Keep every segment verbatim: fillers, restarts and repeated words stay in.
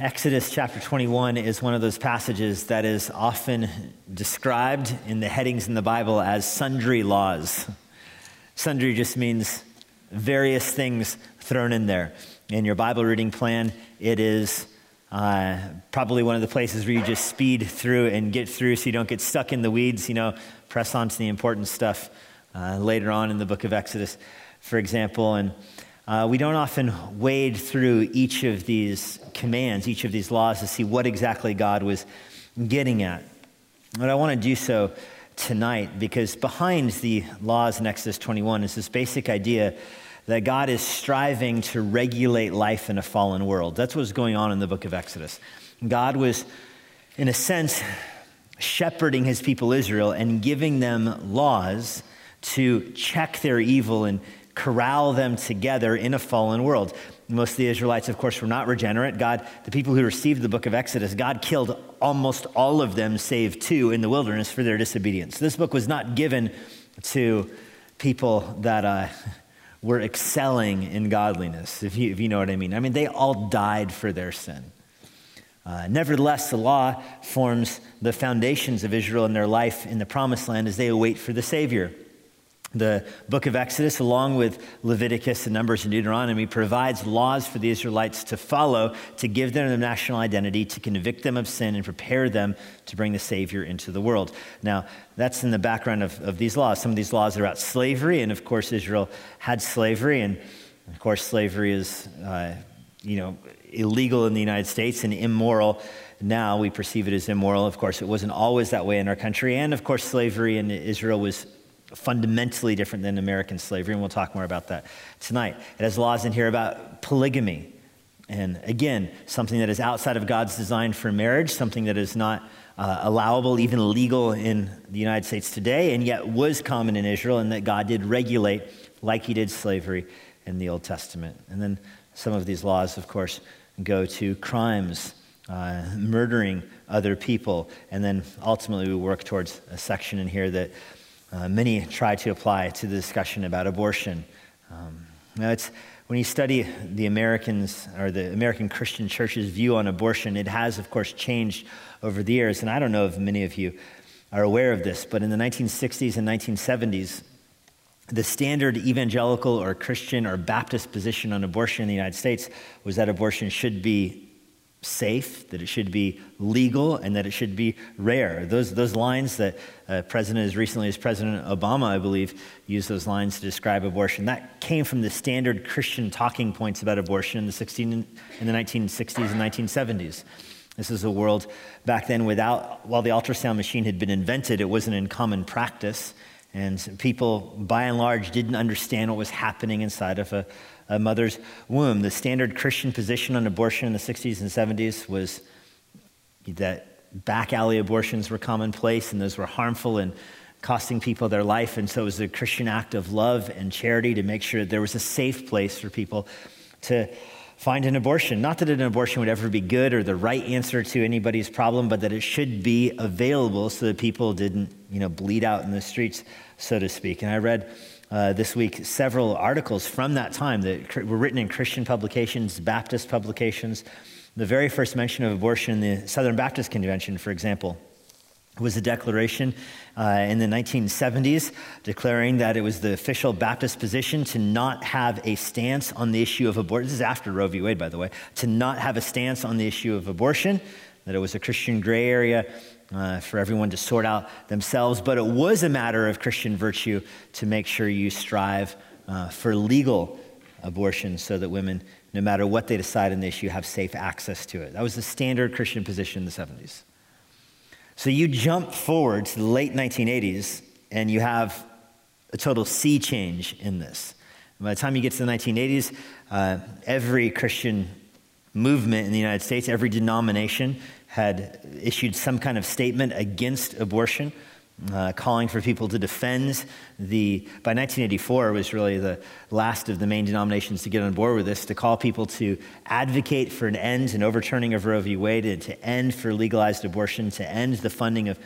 Exodus chapter twenty-one is one of those passages that is often described in the headings in the Bible as sundry laws. Sundry just means various things thrown in there. In your Bible reading plan, it is uh, probably one of the places where you just speed through and get through so you don't get stuck in the weeds, you know, press on to the important stuff uh, later on in the book of Exodus, for example. And Uh, we don't often wade through each of these commands, each of these laws to see what exactly God was getting at. But I want to do so tonight because behind the laws in Exodus twenty-one is this basic idea that God is striving to regulate life in a fallen world. That's what's going on in the book of Exodus. God was, in a sense, shepherding his people Israel and giving them laws to check their evil and corral them together in a fallen world. Most of the Israelites, of course, were not regenerate. God, the people who received the book of Exodus, God killed almost all of them, save two, in the wilderness for their disobedience. This book was not given to people that uh, were excelling in godliness, if you, if you know what I mean. I mean, they all died for their sin. Uh, nevertheless, the law forms the foundations of Israel and their life in the promised land as they await for the Savior. The book of Exodus, along with Leviticus and Numbers and Deuteronomy, provides laws for the Israelites to follow to give them their national identity, to convict them of sin, and prepare them to bring the Savior into the world. Now, that's in the background of, of these laws. Some of these laws are about slavery, and of course, Israel had slavery, and of course, slavery is, uh, you know, illegal in the United States and immoral. Now we perceive it as immoral. Of course, it wasn't always that way in our country, and of course, slavery in Israel was fundamentally different than American slavery, and we'll talk more about that tonight. It has laws in here about polygamy, and again, something that is outside of God's design for marriage, something that is not uh, allowable, even legal in the United States today, and yet was common in Israel, and that God did regulate like he did slavery in the Old Testament. And then some of these laws, of course, go to crimes, uh, murdering other people, and then ultimately we work towards a section in here that Uh, many try to apply to the discussion about abortion. Um, now, it's when you study the Americans or the American Christian Church's view on abortion, it has, of course, changed over the years. And I don't know if many of you are aware of this, but in the nineteen sixties and nineteen seventies, the standard evangelical or Christian or Baptist position on abortion in the United States was that abortion should be safe, that it should be legal, and that it should be rare. Those those lines that uh, President, as recently as President Obama, I believe, used those lines to describe abortion. That came from the standard Christian talking points about abortion in the sixteen in the nineteen sixties and nineteen seventies. This is a world back then without, while the ultrasound machine had been invented, it wasn't in common practice, and people, by and large, didn't understand what was happening inside of a a mother's womb. The standard Christian position on abortion in the sixties and seventies was that back alley abortions were commonplace and those were harmful and costing people their life. And so it was a Christian act of love and charity to make sure that there was a safe place for people to find an abortion. Not that an abortion would ever be good or the right answer to anybody's problem, but that it should be available so that people didn't, you know, bleed out in the streets, so to speak. And I read Uh, this week, several articles from that time that were written in Christian publications, Baptist publications. The very first mention of abortion in the Southern Baptist Convention, for example, was a declaration uh, in the nineteen seventies declaring that it was the official Baptist position to not have a stance on the issue of abortion. This is after Roe v. Wade, by the way, to not have a stance on the issue of abortion, that it was a Christian gray area Uh, for everyone to sort out themselves, but it was a matter of Christian virtue to make sure you strive uh, for legal abortion so that women, no matter what they decide on the issue, have safe access to it. That was the standard Christian position in the seventies. So you jump forward to the late nineteen eighties and you have a total sea change in this. And by the time you get to the nineteen eighties, uh, every Christian movement in the United States, every denomination had issued some kind of statement against abortion, uh, calling for people to defend the, by nineteen eighty-four, it was really the last of the main denominations to get on board with this, to call people to advocate for an end and overturning of Roe v. Wade, and to end for legalized abortion, to end the funding of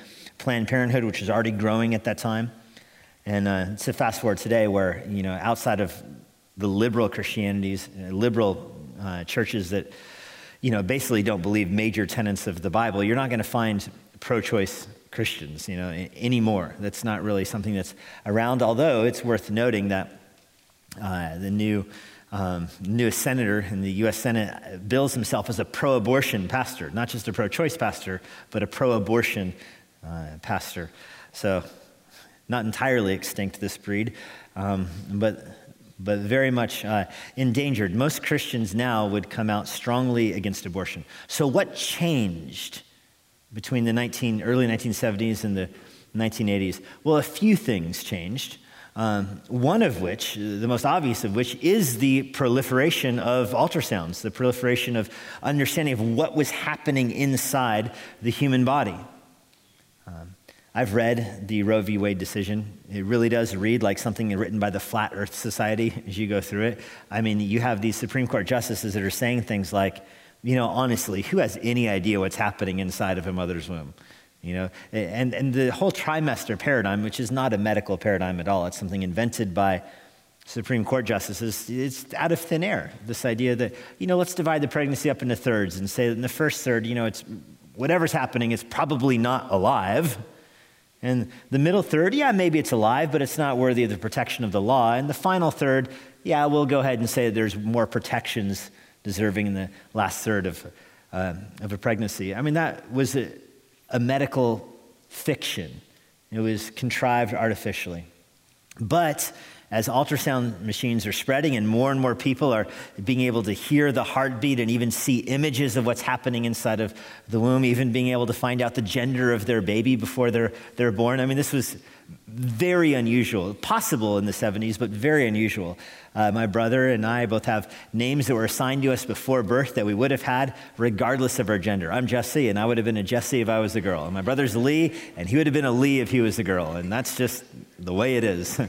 Planned Parenthood, which was already growing at that time. And uh, to fast forward today where, you know, outside of the liberal Christianities, uh, liberal uh, churches that you know, basically don't believe major tenets of the Bible, you're not going to find pro-choice Christians, you know, anymore. That's not really something that's around, although it's worth noting that uh, the new um, newest senator in the U S Senate bills himself as a pro-abortion pastor, not just a pro-choice pastor, but a pro-abortion uh, pastor. So not entirely extinct, this breed, um, but but very much uh, endangered. Most Christians now would come out strongly against abortion. So what changed between the nineteen, early nineteen seventies and the nineteen eighties? Well, a few things changed, um, one of which, the most obvious of which, is the proliferation of ultrasounds, the proliferation of understanding of what was happening inside the human body. Um, I've read the Roe v. Wade decision. It really does read like something written by the Flat Earth Society as you go through it. I mean, you have these Supreme Court justices that are saying things like, you know, honestly, who has any idea what's happening inside of a mother's womb? You know, and, and the whole trimester paradigm, which is not a medical paradigm at all, it's something invented by Supreme Court justices, it's out of thin air. This idea that, you know, let's divide the pregnancy up into thirds and say that in the first third, you know, it's whatever's happening is probably not alive. And the middle third, yeah, maybe it's alive, but it's not worthy of the protection of the law. And the final third, yeah, we'll go ahead and say there's more protections deserving in the last third of uh, of a pregnancy. I mean, that was a, a medical fiction. It was contrived artificially. But as ultrasound machines are spreading and more and more people are being able to hear the heartbeat and even see images of what's happening inside of the womb, even being able to find out the gender of their baby before they're, they're born. I mean, this was very unusual, possible in the seventies, but very unusual. Uh, my brother and I both have names that were assigned to us before birth that we would have had regardless of our gender. I'm Jesse, and I would have been a Jesse if I was a girl. And my brother's Lee, and he would have been a Lee if he was a girl. And that's just the way it is.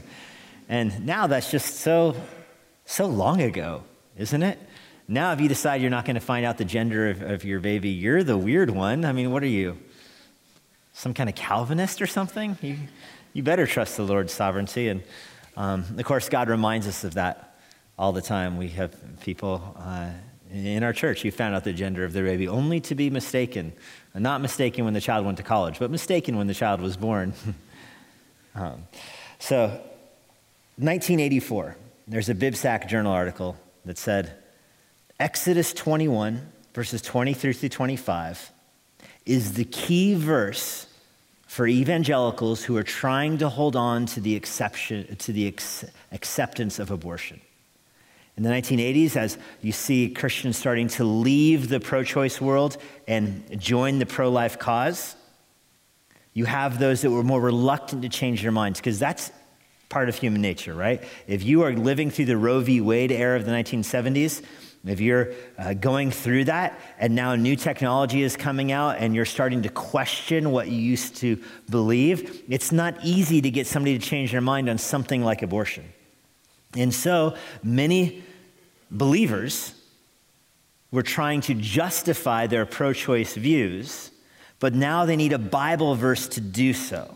And now that's just so, so long ago, isn't it? Now if you decide you're not going to find out the gender of, of your baby, you're the weird one. I mean, what are you, some kind of Calvinist or something? You, you better trust the Lord's sovereignty. And um, of course, God reminds us of that all the time. We have people uh, in our church who found out the gender of their baby only to be mistaken. Not mistaken when the child went to college, but mistaken when the child was born. um, so... nineteen eighty-four, there's a BibSac journal article that said, Exodus twenty-one, verses twenty-three through twenty-five is the key verse for evangelicals who are trying to hold on to the exception, to the ex- acceptance of abortion. In the nineteen eighties, as you see Christians starting to leave the pro-choice world and join the pro-life cause, you have those that were more reluctant to change their minds, because that's part of human nature, right? If you are living through the Roe v. Wade era of the nineteen seventies, if you're uh, going through that and now new technology is coming out and you're starting to question what you used to believe, it's not easy to get somebody to change their mind on something like abortion. And so many believers were trying to justify their pro-choice views, but now they need a Bible verse to do so.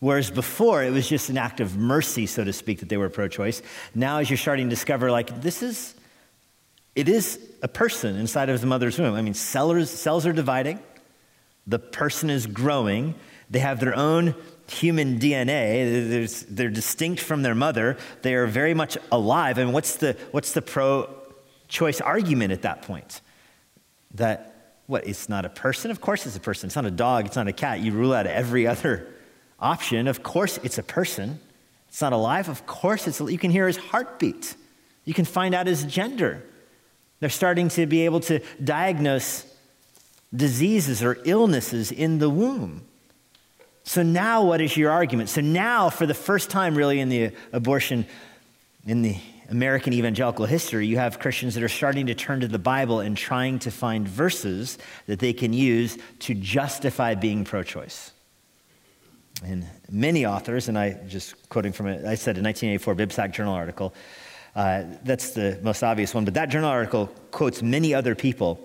Whereas before, it was just an act of mercy, so to speak, that they were pro-choice. Now, as you're starting to discover, like, this is, it is a person inside of the mother's womb. I mean, cells, cells are dividing. The person is growing. They have their own human D N A. There's, they're distinct from their mother. They are very much alive. I mean, what's the, what's the pro-choice argument at that point? That, what, it's not a person? Of course it's a person. It's not a dog. It's not a cat. You rule out every other option. Of course it's a person. It's not alive. Of course it's, you can hear his heartbeat. You can find out his gender. They're starting to be able to diagnose diseases or illnesses in the womb. So now what is your argument? So now for the first time really in the abortion, in the American evangelical history, you have Christians that are starting to turn to the Bible and trying to find verses that they can use to justify being pro-choice. And many authors, and I just quoting from it, I said a nineteen eighty-four BibSac journal article, uh, that's the most obvious one, but that journal article quotes many other people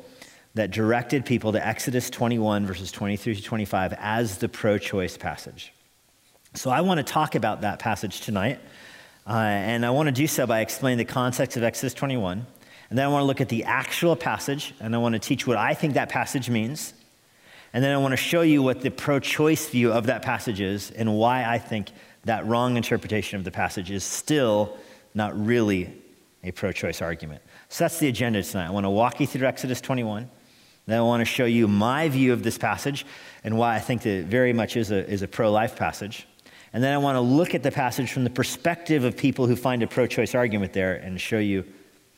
that directed people to Exodus twenty-one, verses twenty-three to twenty-five as the pro-choice passage. So I want to talk about that passage tonight, uh, and I want to do so by explaining the context of Exodus twenty-one, And then I want to look at the actual passage, and I want to teach what I think that passage means. And then I want to show you what the pro-choice view of that passage is and why I think that wrong interpretation of the passage is still not really a pro-choice argument. So that's the agenda tonight. I want to walk you through Exodus twenty-one. Then I want to show you my view of this passage and why I think that it very much is a, is a pro-life passage. And then I want to look at the passage from the perspective of people who find a pro-choice argument there and show you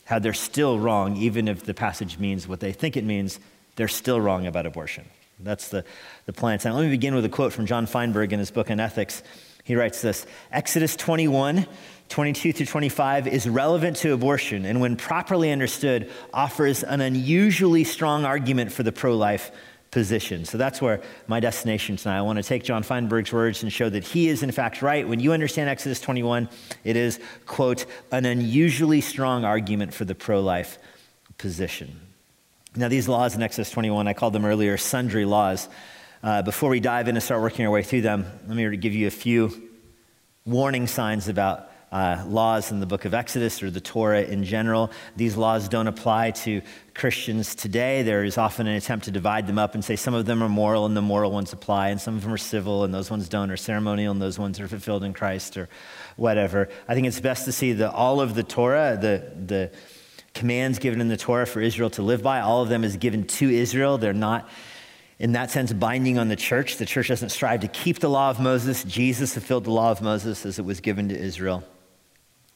how they're still wrong, even if the passage means what they think it means, they're still wrong about abortion. That's the, the plan. Now, let me begin with a quote from John Feinberg in his book on ethics. He writes this: Exodus twenty-one, twenty-two through twenty-five is relevant to abortion, and when properly understood, offers an unusually strong argument for the pro-life position. So that's where my destination tonight. I want to take John Feinberg's words and show that he is in fact right. When you understand Exodus twenty-one, it is, quote, an unusually strong argument for the pro-life position. Now, these laws in Exodus twenty-one, I called them earlier sundry laws. Uh, before we dive in and start working our way through them, let me give you a few warning signs about uh, laws in the book of Exodus or the Torah in general. These laws don't apply to Christians today. There is often an attempt to divide them up and say some of them are moral and the moral ones apply, and some of them are civil and those ones don't, or ceremonial and those ones are fulfilled in Christ, or whatever. I think it's best to see the all of the Torah, the the commands given in the Torah for Israel to live by, all of them is given to Israel. They're not, in that sense, binding on the church. The church doesn't strive to keep the law of Moses. Jesus fulfilled the law of Moses as it was given to Israel.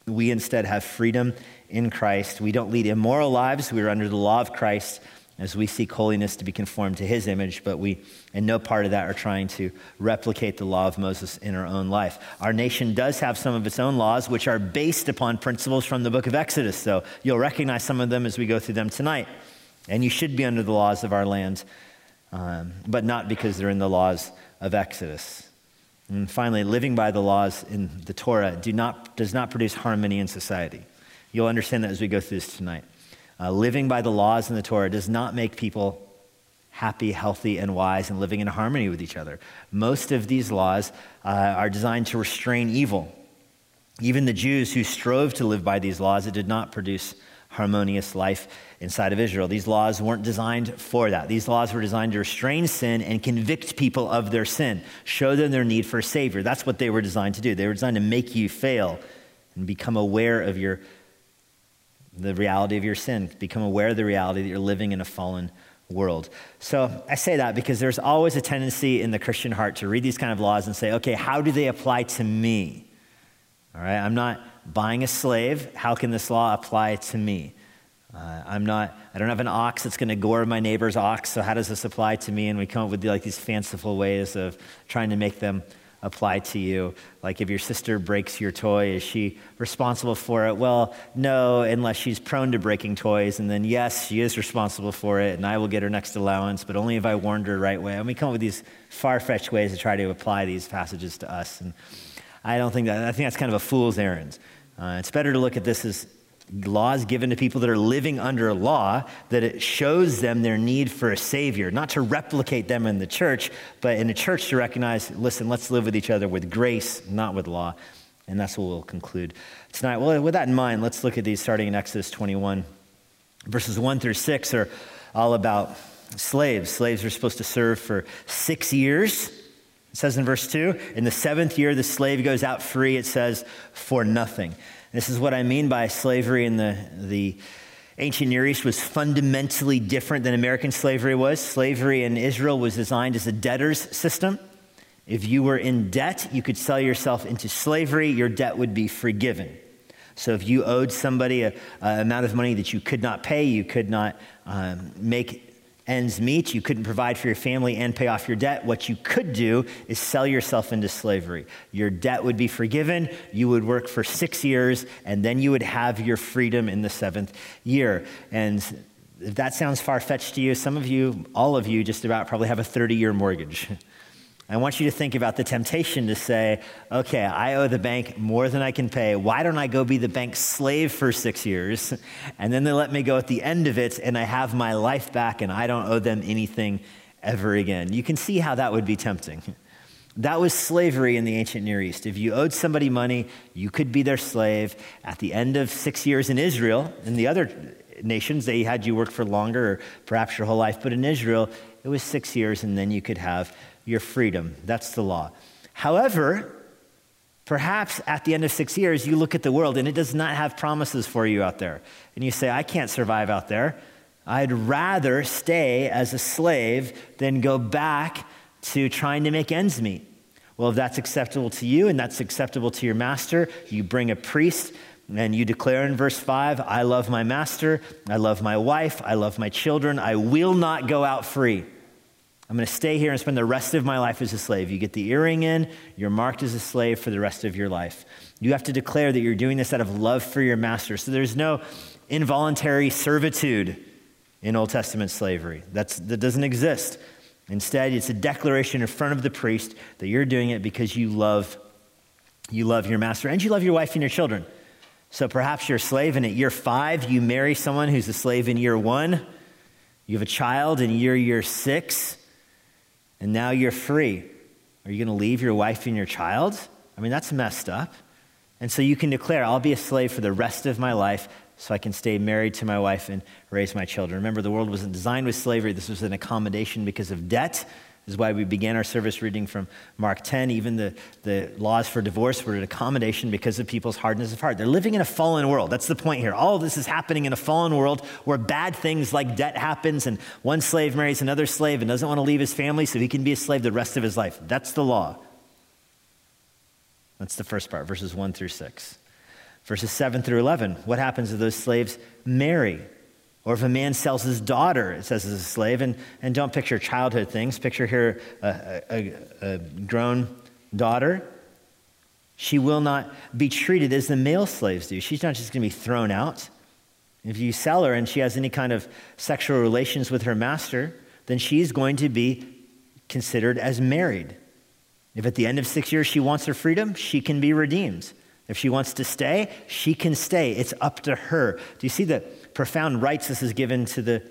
We instead have freedom in Christ. We don't lead immoral lives. We are under the law of Christ as we seek holiness to be conformed to his image, but we, in no part of that, are trying to replicate the law of Moses in our own life. Our nation does have some of its own laws, which are based upon principles from the book of Exodus, though. You'll recognize some of them as we go through them tonight. And you should be under the laws of our land, um, but not because they're in the laws of Exodus. And finally, living by the laws in the Torah do not, does not produce harmony in society. You'll understand that as we go through this tonight. Uh, living by the laws in the Torah does not make people happy, healthy, and wise, and living in harmony with each other. Most of these laws uh, are designed to restrain evil. Even the Jews who strove to live by these laws, it did not produce harmonious life inside of Israel. These laws weren't designed for that. These laws were designed to restrain sin and convict people of their sin, show them their need for a savior. That's what they were designed to do. They were designed to make you fail and become aware of your the reality of your sin, become aware of the reality that you're living in a fallen world. So I say that because there's always a tendency in the Christian heart to read these kind of laws and say, okay, how do they apply to me? All right, I'm not buying a slave. How can this law apply to me? Uh, I'm not, I don't have an ox that's going to gore my neighbor's ox, so how does this apply to me? And we come up with like these fanciful ways of trying to make them apply to you. Like if your sister breaks your toy, is she responsible for it? Well, no, unless she's prone to breaking toys, and then yes, she is responsible for it, and I will get her next allowance, but only if I warned her right way. And we come up with these far-fetched ways to try to apply these passages to us, and I don't think that, I think that's kind of a fool's errand. Uh, it's better to look at this as laws given to people that are living under a law, that it shows them their need for a savior, not to replicate them in the church, but in the church to recognize, listen, let's live with each other with grace, not with law. And that's what we'll conclude tonight. Well, with that in mind, let's look at these starting in Exodus twenty-one. Verses one through six are all about slaves. Slaves are supposed to serve for six years. It says in verse two, in the seventh year, the slave goes out free, it says, for nothing. This is what I mean by slavery in the, the ancient Near East was fundamentally different than American slavery was. Slavery in Israel was designed as a debtor's system. If you were in debt, you could sell yourself into slavery. Your debt would be forgiven. So if you owed somebody an amount of money that you could not pay, you could not um, make ends meet, you couldn't provide for your family and pay off your debt, what you could do is sell yourself into slavery. Your debt would be forgiven, you would work for six years, and then you would have your freedom in the seventh year. And if that sounds far-fetched to you, some of you, all of you just about probably have a thirty-year mortgage. I want you to think about the temptation to say, okay, I owe the bank more than I can pay. Why don't I go be the bank's slave for six years? And then they let me go at the end of it, and I have my life back, and I don't owe them anything ever again. You can see how that would be tempting. That was slavery in the ancient Near East. If you owed somebody money, you could be their slave. At the end of six years in Israel, in the other nations, they had you work for longer or perhaps your whole life. But in Israel, it was six years and then you could have your freedom. That's the law. However, perhaps at the end of six years, you look at the world and it does not have promises for you out there. And you say, I can't survive out there. I'd rather stay as a slave than go back to trying to make ends meet. Well, if that's acceptable to you and that's acceptable to your master, you bring a priest and you declare in verse five, I love my master, I love my wife, I love my children, I will not go out free. I'm going to stay here and spend the rest of my life as a slave. You get the earring in, you're marked as a slave for the rest of your life. You have to declare that you're doing this out of love for your master. So there's no involuntary servitude in Old Testament slavery. That's, that doesn't exist. Instead, it's a declaration in front of the priest that you're doing it because you love, you love your master and you love your wife and your children. So perhaps you're a slave and at year five, you marry someone who's a slave in year one. You have a child in year, year six. And now you're free. Are you going to leave your wife and your child? I mean, that's messed up. And so you can declare, I'll be a slave for the rest of my life so I can stay married to my wife and raise my children. Remember, the world wasn't designed with slavery. This was an accommodation because of debt. This is why we began our service reading from Mark ten. Even the, the laws for divorce were an accommodation because of people's hardness of heart. They're living in a fallen world. That's the point here. All of this is happening in a fallen world where bad things like debt happens and one slave marries another slave and doesn't want to leave his family so he can be a slave the rest of his life. That's the law. That's the first part, verses one through six. Verses seven through eleven, what happens if those slaves marry? Or if a man sells his daughter, it says, as a slave, and, and don't picture childhood things. Picture here a, a, a grown daughter. She will not be treated as the male slaves do. She's not just going to be thrown out. If you sell her and she has any kind of sexual relations with her master, then she's going to be considered as married. If at the end of six years she wants her freedom, she can be redeemed. If she wants to stay, she can stay. It's up to her. Do you see the profound rights this is given to the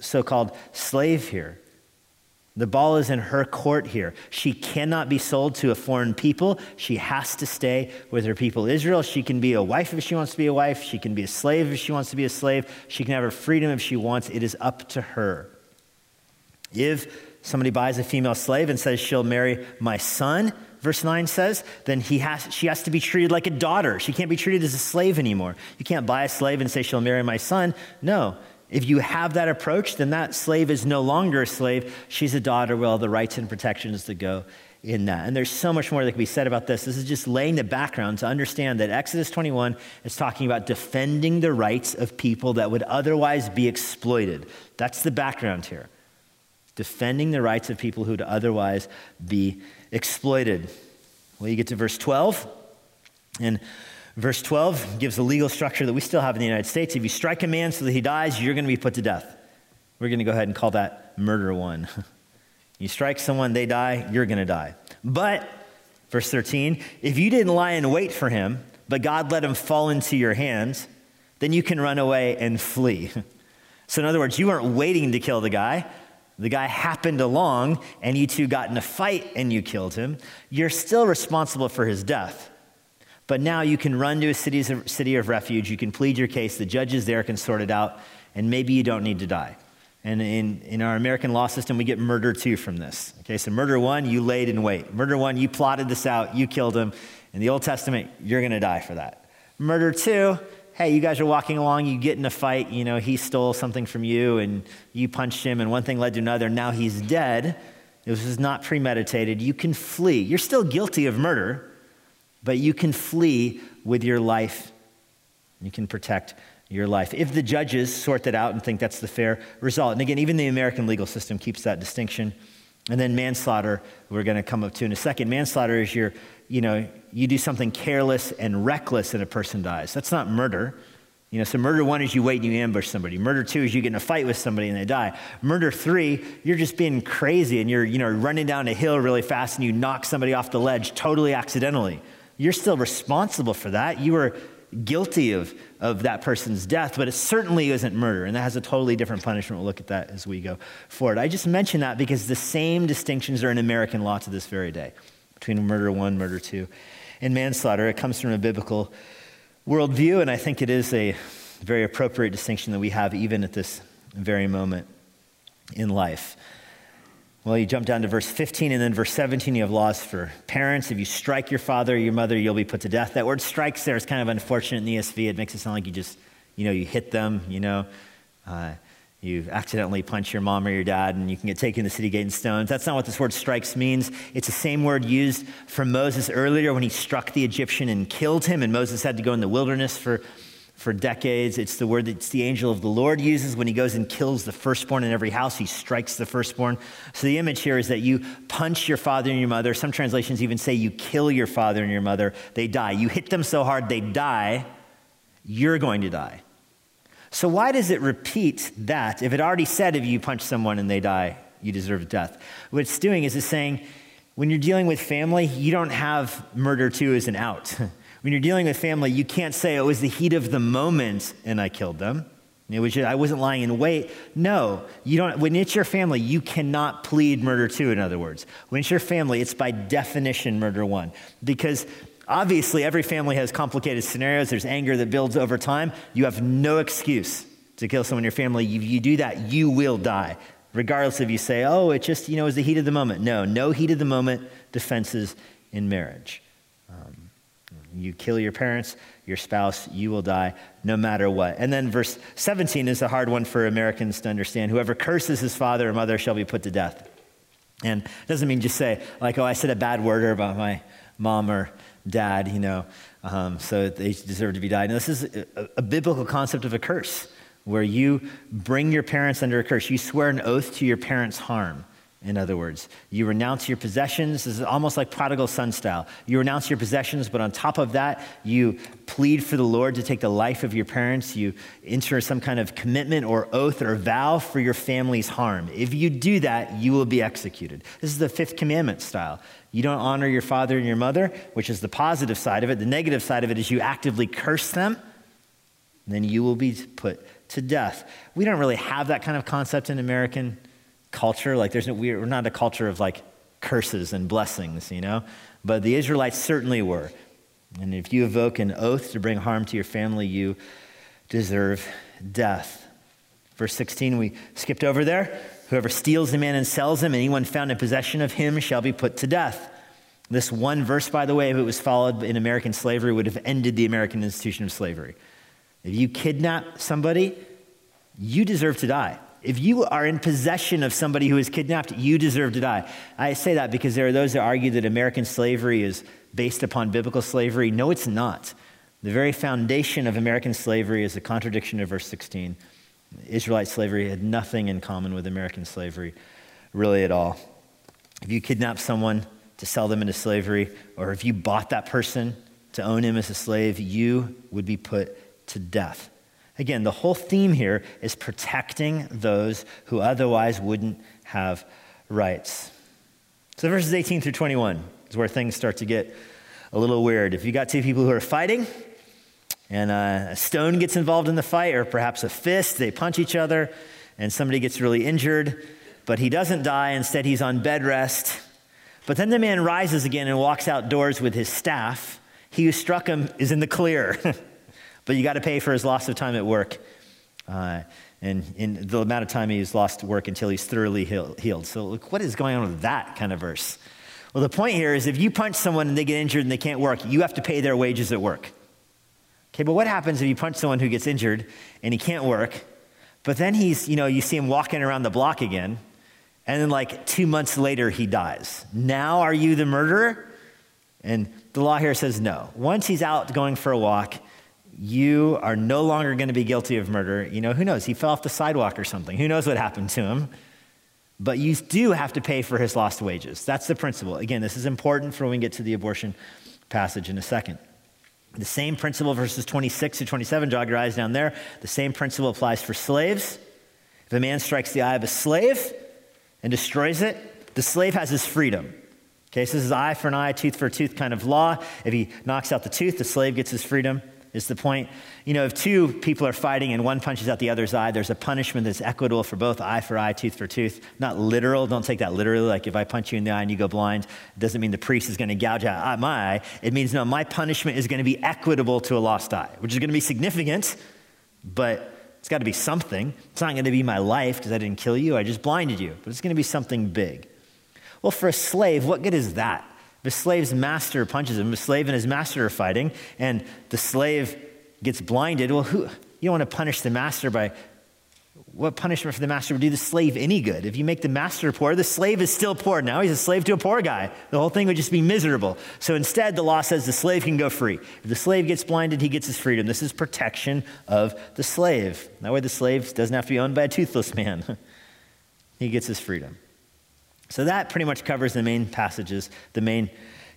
so-called slave here? The ball is in her court here. She cannot be sold to a foreign people. She has to stay with her people Israel. She can be a wife if she wants to be a wife. She can be a slave if she wants to be a slave. She can have her freedom if she wants. It is up to her. If somebody buys a female slave and says she'll marry my son, verse nine says, then he has, she has to be treated like a daughter. She can't be treated as a slave anymore. You can't buy a slave and say she'll marry my son. No. If you have that approach, then that slave is no longer a slave. She's a daughter with all the rights and protections that go in that. And there's so much more that can be said about this. This is just laying the background to understand that Exodus twenty-one is talking about defending the rights of people that would otherwise be exploited. That's the background here. Defending the rights of people who would otherwise be exploited. Well, you get to verse twelve, and verse twelve gives a legal structure that we still have in the United States. If you strike a man so that he dies, you're going to be put to death. We're going to go ahead and call that murder one. You strike someone, they die, you're going to die. But, verse thirteen, if you didn't lie in wait for him, but God let him fall into your hands, then you can run away and flee. So in other words, you weren't waiting to kill the guy. The guy happened along, and you two got in a fight, and you killed him. You're still responsible for his death. But now you can run to a city's, city of refuge. You can plead your case. The judges there can sort it out, and maybe you don't need to die. And in, in our American law system, we get murder two from this. Okay, so murder one, you laid in wait. Murder one, you plotted this out. You killed him. In the Old Testament, you're going to die for that. Murder two, hey, you guys are walking along, you get in a fight, you know, he stole something from you and you punched him and one thing led to another, now he's dead. This was not premeditated. You can flee. You're still guilty of murder, but you can flee with your life. You can protect your life. If the judges sort that out and think that's the fair result. And again, even the American legal system keeps that distinction. And then manslaughter, we're going to come up to in a second. Manslaughter is your, you know, you do something careless and reckless and a person dies. That's not murder. You know, so murder one is you wait and you ambush somebody. Murder two is you get in a fight with somebody and they die. Murder three, you're just being crazy and you're, you know, running down a hill really fast and you knock somebody off the ledge totally accidentally. You're still responsible for that. You were guilty of, of that person's death, but it certainly isn't murder, and that has a totally different punishment. We'll look at that as we go forward. I just mention that because the same distinctions are in American law to this very day between murder one, murder two, and manslaughter. It comes from a biblical worldview, and I think it is a very appropriate distinction that we have even at this very moment in life. Well, you jump down to verse fifteen, and then verse seventeen, you have laws for parents. If you strike your father or your mother, you'll be put to death. That word strikes there is kind of unfortunate in the E S V. It makes it sound like you just, you know, you hit them, you know. Uh, you accidentally punch your mom or your dad, and you can get taken to the city gate in stones. That's not what this word strikes means. It's the same word used for Moses earlier when he struck the Egyptian and killed him, and Moses had to go in the wilderness for for decades. It's the word that the angel of the Lord uses when he goes and kills the firstborn in every house. He strikes the firstborn. So the image here is that you punch your father and your mother. Some translations even say you kill your father and your mother. They die. You hit them so hard they die. You're going to die. So why does it repeat that? If it already said if you punch someone and they die, you deserve death. What it's doing is it's saying when you're dealing with family, you don't have murder too as an out. When you're dealing with family, you can't say, oh, it was the heat of the moment and I killed them. It was just, I wasn't lying in wait. No, you don't. When it's your family, you cannot plead murder two, in other words. When it's your family, it's by definition murder one. Because obviously every family has complicated scenarios. There's anger that builds over time. You have no excuse to kill someone in your family. If you do that, you will die. Regardless if you say, oh, it just, you know, it was the heat of the moment. No, no heat of the moment defenses in marriage. Um, You kill your parents, your spouse, you will die no matter what. And then verse seventeen is a hard one for Americans to understand. Whoever curses his father or mother shall be put to death. And it doesn't mean just say, like, oh, I said a bad word about my mom or dad, you know, um, so they deserve to be died. Now, this is a, a biblical concept of a curse where you bring your parents under a curse. You swear an oath to your parents' harm. In other words, you renounce your possessions. This is almost like prodigal son style. You renounce your possessions, but on top of that, you plead for the Lord to take the life of your parents. You enter some kind of commitment or oath or vow for your family's harm. If you do that, you will be executed. This is the fifth commandment style. You don't honor your father and your mother, which is the positive side of it. The negative side of it is you actively curse them, then you will be put to death. We don't really have that kind of concept in American culture. Like there's no, we're not a culture of like curses and blessings, you know, but the Israelites certainly were. And if you evoke an oath to bring harm to your family, you deserve death. Verse sixteen, we skipped over there. Whoever steals a man and sells him, anyone found in possession of him shall be put to death. This one verse, by the way, if it was followed in American slavery, would have ended the American institution of slavery. If you kidnap somebody, you deserve to die. If you are in possession of somebody who is kidnapped, you deserve to die. I say that because there are those that argue that American slavery is based upon biblical slavery. No, it's not. The very foundation of American slavery is a contradiction of verse sixteen. Israelite slavery had nothing in common with American slavery, really at all. If you kidnap someone to sell them into slavery, or if you bought that person to own him as a slave, you would be put to death. Again, the whole theme here is protecting those who otherwise wouldn't have rights. So verses eighteen through twenty-one is where things start to get a little weird. If you got two people who are fighting and a stone gets involved in the fight, or perhaps a fist, they punch each other and somebody gets really injured, but he doesn't die. Instead, he's on bed rest. But then the man rises again and walks outdoors with his staff. He who struck him is in the clear. But you got to pay for his loss of time at work uh, and in the amount of time he's lost to work until he's thoroughly healed. So look, what is going on with that kind of verse? Well, the point here is if you punch someone and they get injured and they can't work, you have to pay their wages at work. Okay, but what happens if you punch someone who gets injured and he can't work, but then he's, you know, you see him walking around the block again, and then like two months later he dies. Now are you the murderer? And the law here says no. Once he's out going for a walk, you are no longer going to be guilty of murder. You know, who knows? He fell off the sidewalk or something. Who knows what happened to him? But you do have to pay for his lost wages. That's the principle. Again, this is important for when we get to the abortion passage in a second. The same principle, verses twenty-six to twenty-seven, jog your eyes down there. The same principle applies for slaves. If a man strikes the eye of a slave and destroys it, the slave has his freedom. Okay, so this is eye for an eye, tooth for a tooth kind of law. If he knocks out the tooth, the slave gets his freedom. Is the point, you know, if two people are fighting and one punches out the other's eye, there's a punishment that's equitable for both, eye for eye, tooth for tooth. Not literal, don't take that literally. Like if I punch you in the eye and you go blind, it doesn't mean the priest is going to gouge out my eye. It means, no, my punishment is going to be equitable to a lost eye, which is going to be significant, but it's got to be something. It's not going to be my life because I didn't kill you. I just blinded you, but it's going to be something big. Well, for a slave, what good is that? If a slave's master punches him, a slave and his master are fighting, and the slave gets blinded, well, who, you don't want to punish the master by, what punishment for the master would do the slave any good? If you make the master poor, the slave is still poor. Now he's a slave to a poor guy. The whole thing would just be miserable. So instead, the law says the slave can go free. If the slave gets blinded, he gets his freedom. This is protection of the slave. That way the slave doesn't have to be owned by a toothless man. He gets his freedom. So that pretty much covers the main passages, the main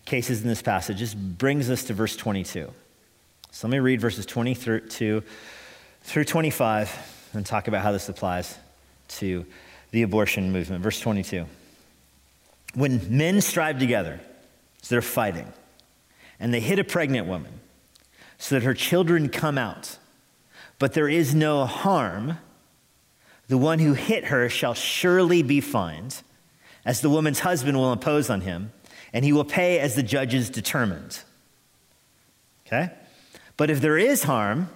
cases in this passage. Just brings us to verse twenty-two. So let me read verses twenty-two through twenty-five and talk about how this applies to the abortion movement. Verse twenty-two. When men strive together, so they're fighting, and they hit a pregnant woman so that her children come out, but there is no harm, the one who hit her shall surely be fined, as the woman's husband will impose on him, and he will pay as the judges determined. Okay? But if there is harm,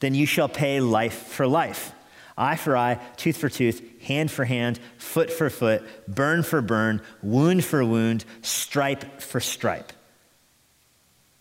then you shall pay life for life, eye for eye, tooth for tooth, hand for hand, foot for foot, burn for burn, wound for wound, stripe for stripe.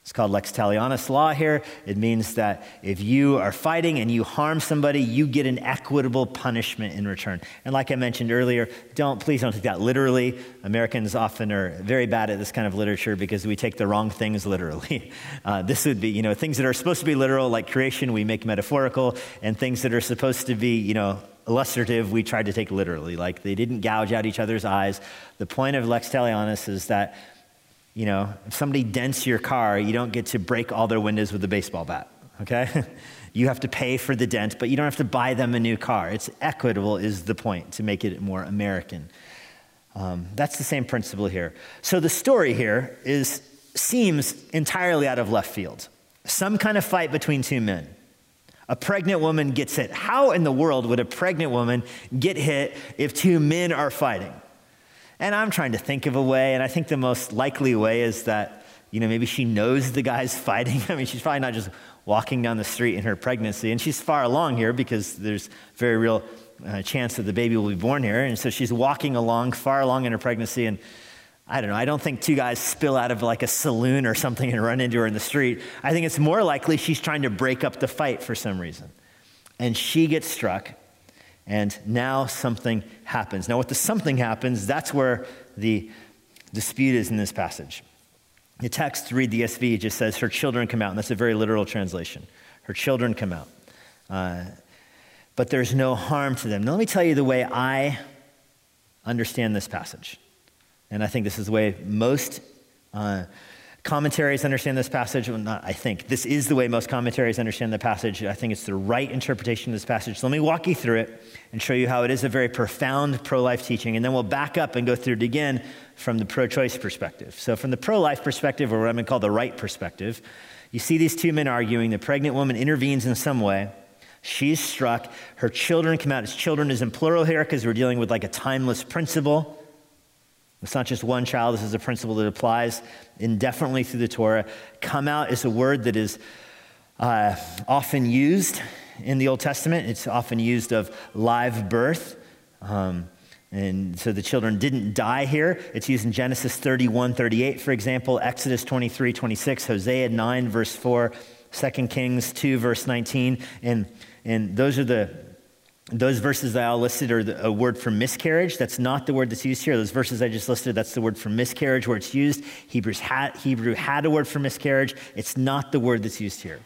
It's called lex talionis law here. It means that if you are fighting and you harm somebody, you get an equitable punishment in return. And like I mentioned earlier, don't please don't take that literally. Americans often are very bad at this kind of literature because we take the wrong things literally. Uh, this would be, you know, things that are supposed to be literal, like creation, we make metaphorical, and things that are supposed to be, you know, illustrative, we tried to take literally. Like they didn't gouge out each other's eyes. The point of lex talionis is that, you know, if somebody dents your car, you don't get to break all their windows with a baseball bat, okay? You have to pay for the dent, but you don't have to buy them a new car. It's equitable is the point, to make it more American. Um, that's the same principle here. So the story here is seems entirely out of left field. Some kind of fight between two men. A pregnant woman gets hit. How in the world would a pregnant woman get hit if two men are fighting? And I'm trying to think of a way, and I think the most likely way is that, you know, maybe she knows the guy's fighting. I mean, she's probably not just walking down the street in her pregnancy, and she's far along here because there's very real uh, chance that the baby will be born here, and so she's walking along, far along in her pregnancy, and I don't know, I don't think two guys spill out of like a saloon or something and run into her in the street. I think it's more likely she's trying to break up the fight for some reason. And she gets struck. And now something happens. Now what the something happens, that's where the dispute is in this passage. The text, read the E S V, just says her children come out, and that's a very literal translation. Her children come out. Uh, but there's no harm to them. Now let me tell you the way I understand this passage. And I think this is the way most uh, commentaries understand this passage. Well, not I think. This is the way most commentaries understand the passage. I think it's the right interpretation of this passage. So let me walk you through it and show you how it is a very profound pro-life teaching. And then we'll back up and go through it again from the pro-choice perspective. So from the pro-life perspective, or what I'm going to call the right perspective, you see these two men arguing. The pregnant woman intervenes in some way. She's struck. Her children come out. As children is in plural here because we're dealing with like a timeless principle. It's not just one child. This is a principle that applies indefinitely through the Torah. Come out is a word that is uh, often used in the Old Testament. It's often used of live birth. Um, and so the children didn't die here. It's used in Genesis thirty-one, thirty-eight, for example, Exodus twenty-three, twenty-six, Hosea nine, verse four, Second Kings two, verse nineteen. And, and those are the Those verses that I listed are the, a word for miscarriage. That's not the word that's used here. Those verses I just listed, that's the word for miscarriage where it's used. Hebrews had, Hebrew had a word for miscarriage. It's not the word that's used here.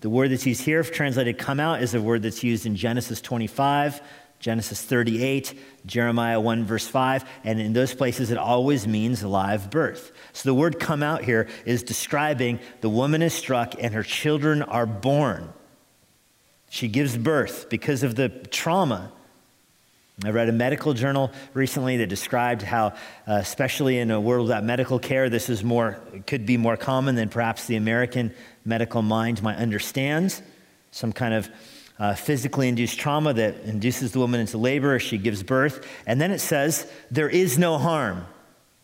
The word that's used here, translated come out, is a word that's used in Genesis twenty-five, Genesis thirty-eight, Jeremiah one, verse five. And in those places, it always means live birth. So the word come out here is describing the woman is struck and her children are born. She gives birth because of the trauma. I read a medical journal recently that described how, uh, especially in a world without medical care, this is more could be more common than perhaps the American medical mind might understand. Some kind of uh, physically induced trauma that induces the woman into labor as she gives birth. And then it says, there is no harm.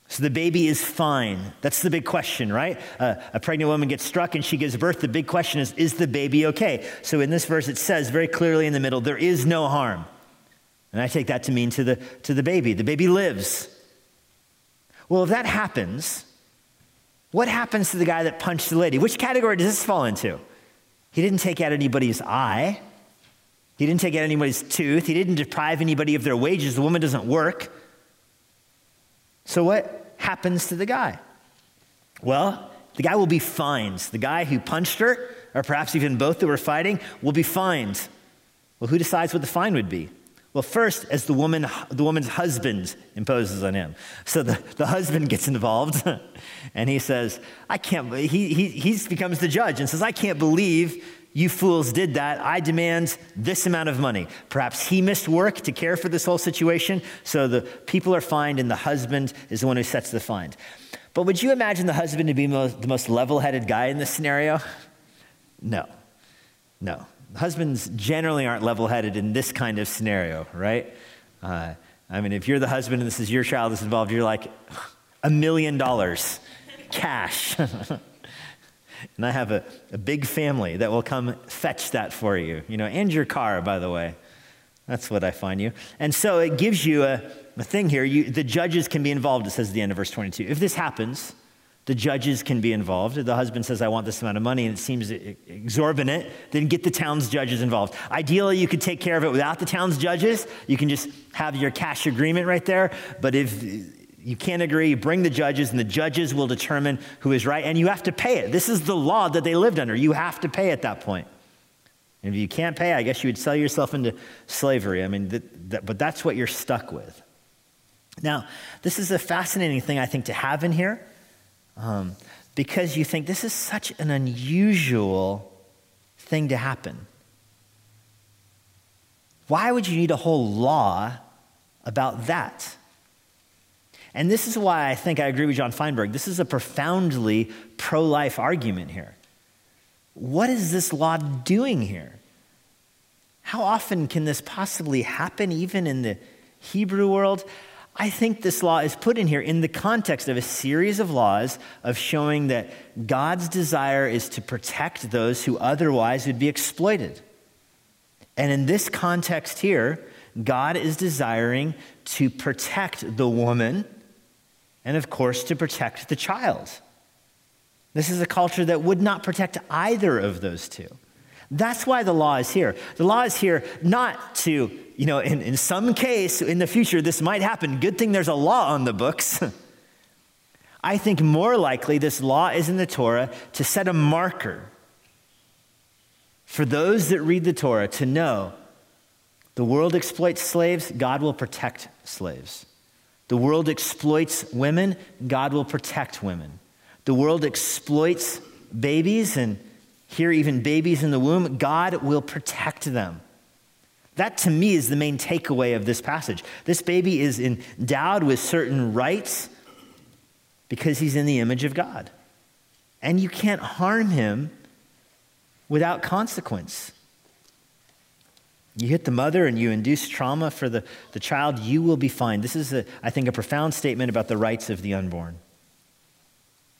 So the baby is fine. That's the big question, right? Uh, a pregnant woman gets struck and she gives birth. The big question is, is the baby okay? So in this verse, it says very clearly in the middle, there is no harm. And I take that to mean to the, to the baby. The baby lives. Well, if that happens, what happens to the guy that punched the lady? Which category does this fall into? He didn't take out anybody's eye. He didn't take out anybody's tooth. He didn't deprive anybody of their wages. The woman doesn't work. So what happens to the guy? Well, the guy will be fined. The guy who punched her, or perhaps even both that were fighting, will be fined. Well, who decides what the fine would be? Well, first, as the woman, the woman's husband imposes on him. So the, the husband gets involved, and he says, I can't, he, he, he becomes the judge and says, I can't believe you fools did that. I demand this amount of money. Perhaps he missed work to care for this whole situation, so the people are fined and the husband is the one who sets the fine. But would you imagine the husband to be most, the most level-headed guy in this scenario? No, no. Husbands generally aren't level-headed in this kind of scenario, right? Uh, I mean, if you're the husband and this is your child that's involved, you're like, a million dollars, cash. And I have a, a big family that will come fetch that for you, you know, and your car, by the way. That's what I find you. And so it gives you a, a thing here. You, the judges can be involved, it says at the end of verse twenty-two. If this happens, the judges can be involved. The husband says, I want this amount of money, and it seems exorbitant, then get the town's judges involved. Ideally, you could take care of it without the town's judges. You can just have your cash agreement right there. But if you can't agree, you bring the judges, and the judges will determine who is right, and you have to pay it. This is the law that they lived under. You have to pay at that point. And if you can't pay, I guess you would sell yourself into slavery. I mean, that, that, but that's what you're stuck with. Now, this is a fascinating thing, I think, to have in here. Um, because you think this is such an unusual thing to happen. Why would you need a whole law about that? And this is why I think I agree with John Feinberg. This is a profoundly pro-life argument here. What is this law doing here? How often can this possibly happen, even in the Hebrew world? I think this law is put in here in the context of a series of laws of showing that God's desire is to protect those who otherwise would be exploited. And in this context here, God is desiring to protect the woman and, of course, to protect the child. This is a culture that would not protect either of those two. That's why the law is here. The law is here not to, you know, in, in some case in the future, this might happen. Good thing there's a law on the books. I think more likely this law is in the Torah to set a marker for those that read the Torah to know the world exploits slaves, God will protect slaves. The world exploits women, God will protect women. The world exploits babies and here, even babies in the womb, God will protect them. That, to me, is the main takeaway of this passage. This baby is endowed with certain rights because he's in the image of God. And you can't harm him without consequence. You hit the mother and you induce trauma for the, the child, you will be fined. This is, a, I think, a profound statement about the rights of the unborn.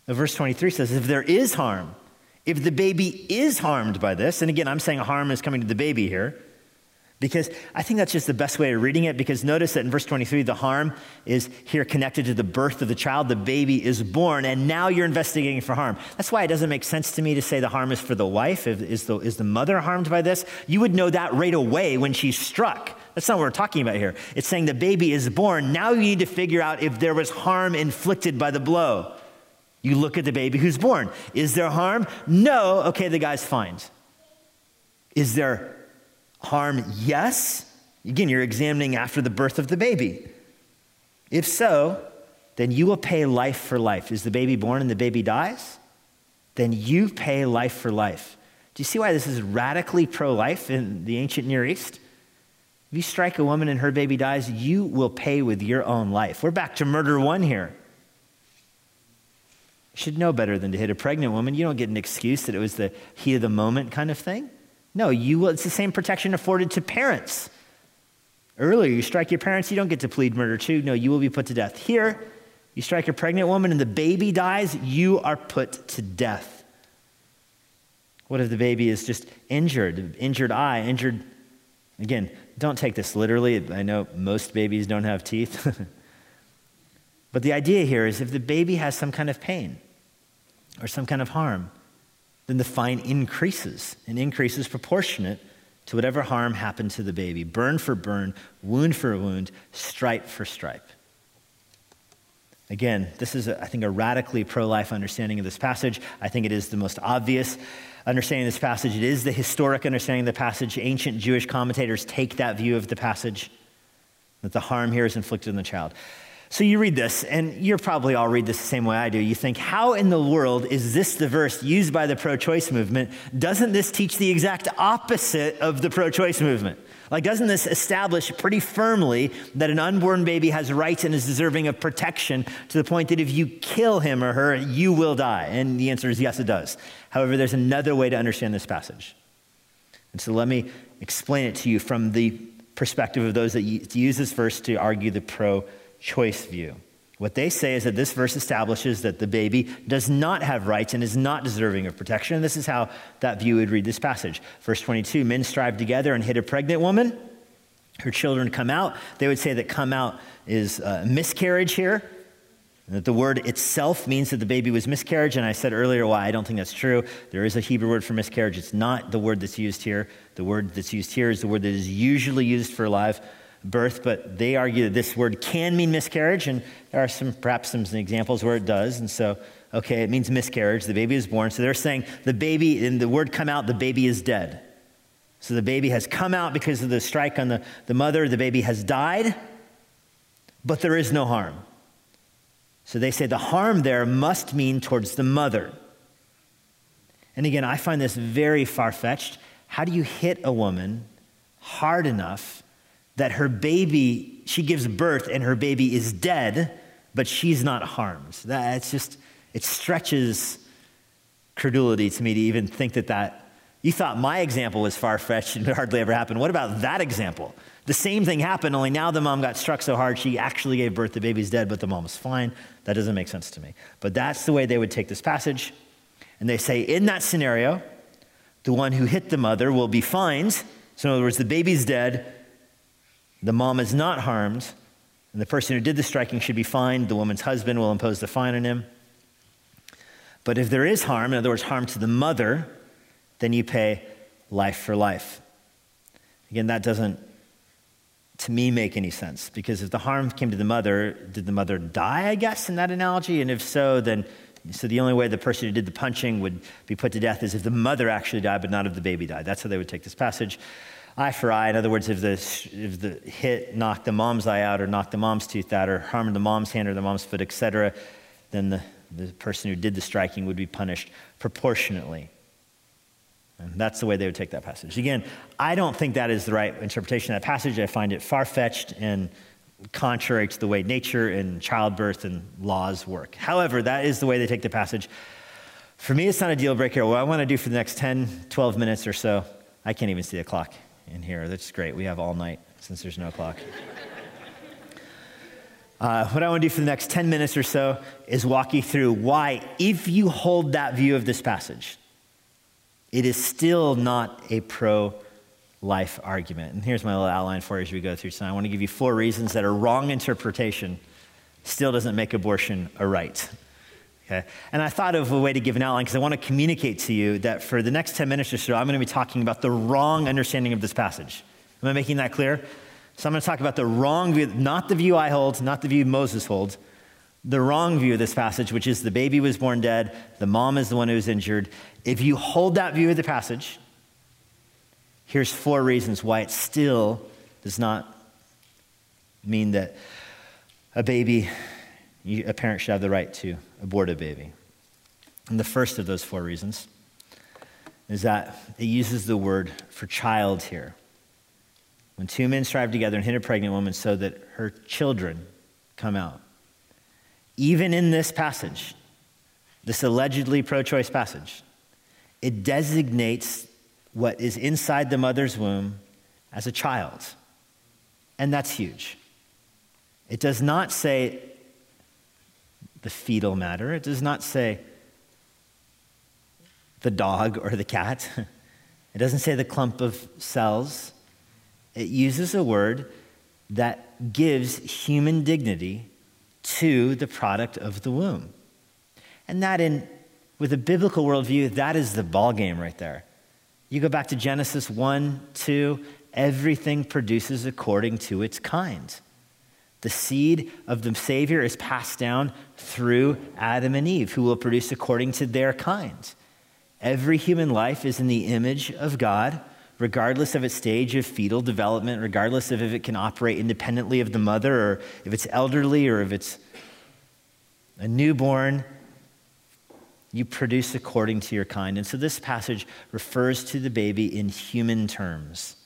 Now, verse twenty-three says, if there is harm, if the baby is harmed by this, and again, I'm saying harm is coming to the baby here, because I think that's just the best way of reading it, because notice that in verse twenty-three, the harm is here connected to the birth of the child. The baby is born, and now you're investigating for harm. That's why it doesn't make sense to me to say the harm is for the wife. Is the, is the mother harmed by this? You would know that right away when she's struck. That's not what we're talking about here. It's saying the baby is born. Now you need to figure out if there was harm inflicted by the blow. You look at the baby who's born. Is there harm? No. Okay, the guy's fined. Is there harm? Yes. Again, you're examining after the birth of the baby. If so, then you will pay life for life. Is the baby born and the baby dies? Then you pay life for life. Do you see why this is radically pro-life in the ancient Near East? If you strike a woman and her baby dies, you will pay with your own life. We're back to murder one here. Should know better than to hit a pregnant woman. You don't get an excuse that it was the heat of the moment kind of thing. No, you will, it's the same protection afforded to parents. Earlier, you strike your parents, you don't get to plead murder too. No, you will be put to death. Here, You strike a pregnant woman and the baby dies, you are put to death. What if the baby is just injured, injured eye, injured? Again, don't take this literally. I know most babies don't have teeth. But the idea here is if the baby has some kind of pain or some kind of harm, then the fine increases, and increases proportionate to whatever harm happened to the baby. Burn for burn, wound for wound, stripe for stripe. Again, this is, a, I think, a radically pro-life understanding of this passage. I think it is the most obvious understanding of this passage. It is the historic understanding of the passage. Ancient Jewish commentators take that view of the passage, that the harm here is inflicted on the child. So you read this, and you're probably all read this the same way I do. You think, how in the world is this the verse used by the pro-choice movement? Doesn't this teach the exact opposite of the pro-choice movement? Like, doesn't this establish pretty firmly that an unborn baby has rights and is deserving of protection to the point that if you kill him or her, you will die? And the answer is yes, it does. However, there's another way to understand this passage. And so let me explain it to you from the perspective of those that use this verse to argue the pro-choice view. What they say is that this verse establishes that the baby does not have rights and is not deserving of protection. This is how that view would read this passage. Verse twenty-two, men strive together and hit a pregnant woman. Her children come out. They would say that come out is uh, miscarriage here, and that the word itself means that the baby was miscarriage. And I said earlier why I don't think that's true. There is a Hebrew word for miscarriage. It's not the word that's used here. The word that's used here is the word that is usually used for live birth, but they argue that this word can mean miscarriage, and there are some, perhaps some examples where it does, and so, okay, it means miscarriage, the baby is born, so they're saying the baby, in the word come out, the baby is dead. So the baby has come out because of the strike on the, the mother, the baby has died, but there is no harm. So they say the harm there must mean towards the mother. And again, I find this very far-fetched. How do you hit a woman hard enough that her baby, she gives birth and her baby is dead, but she's not harmed? That's just, it stretches credulity to me to even think that that, you thought my example was far-fetched and it hardly ever happened. What about that example? The same thing happened, only now the mom got struck so hard she actually gave birth, the baby's dead, but the mom is fine. That doesn't make sense to me. But that's the way they would take this passage. And they say, in that scenario, the one who hit the mother will be fined. So in other words, the baby's dead, the mom is not harmed, and the person who did the striking should be fined. The woman's husband will impose the fine on him. But if there is harm, in other words, harm to the mother, then you pay life for life. Again, that doesn't, to me, make any sense, because if the harm came to the mother, did the mother die, I guess, in that analogy? And if so, then, so the only way the person who did the punching would be put to death is if the mother actually died, but not if the baby died. That's how they would take this passage. Eye for eye, in other words, if the, if the hit knocked the mom's eye out or knocked the mom's tooth out or harmed the mom's hand or the mom's foot, et cetera, then the, the person who did the striking would be punished proportionately. And that's the way they would take that passage. Again, I don't think that is the right interpretation of that passage. I find it far-fetched and contrary to the way nature and childbirth and laws work. However, that is the way they take the passage. For me, it's not a deal breaker. What I want to do for the next ten, twelve minutes or so, I can't even see the clock in here. That's great. We have all night since there's no clock. uh, what I want to do for the next ten minutes or so is walk you through why, if you hold that view of this passage, it is still not a pro-life argument. And here's my little outline for you as we go through tonight. I want to give you four reasons that a wrong interpretation still doesn't make abortion a right. Okay. And I thought of a way to give an outline because I want to communicate to you that for the next ten minutes or so, I'm going to be talking about the wrong understanding of this passage. Am I making that clear? So I'm going to talk about the wrong view, not the view I hold, not the view Moses holds, the wrong view of this passage, which is the baby was born dead, the mom is the one who was injured. If you hold that view of the passage, here's four reasons why it still does not mean that a baby, a parent should have the right to abort a baby. And the first of those four reasons is that it uses the word for child here. When two men strive together and hit a pregnant woman so that her children come out. Even in this passage, this allegedly pro-choice passage, it designates what is inside the mother's womb as a child. And that's huge. It does not say the fetal matter. It does not say the dog or the cat. It doesn't say the clump of cells. It uses a word that gives human dignity to the product of the womb. And that, in with a biblical worldview, that is the ballgame right there. You go back to Genesis one, two, everything produces according to its kind. The seed of the Savior is passed down through Adam and Eve, who will produce according to their kind. Every human life is in the image of God, regardless of its stage of fetal development, regardless of if it can operate independently of the mother, or if it's elderly, or if it's a newborn. You produce according to your kind. And so this passage refers to the baby in human terms.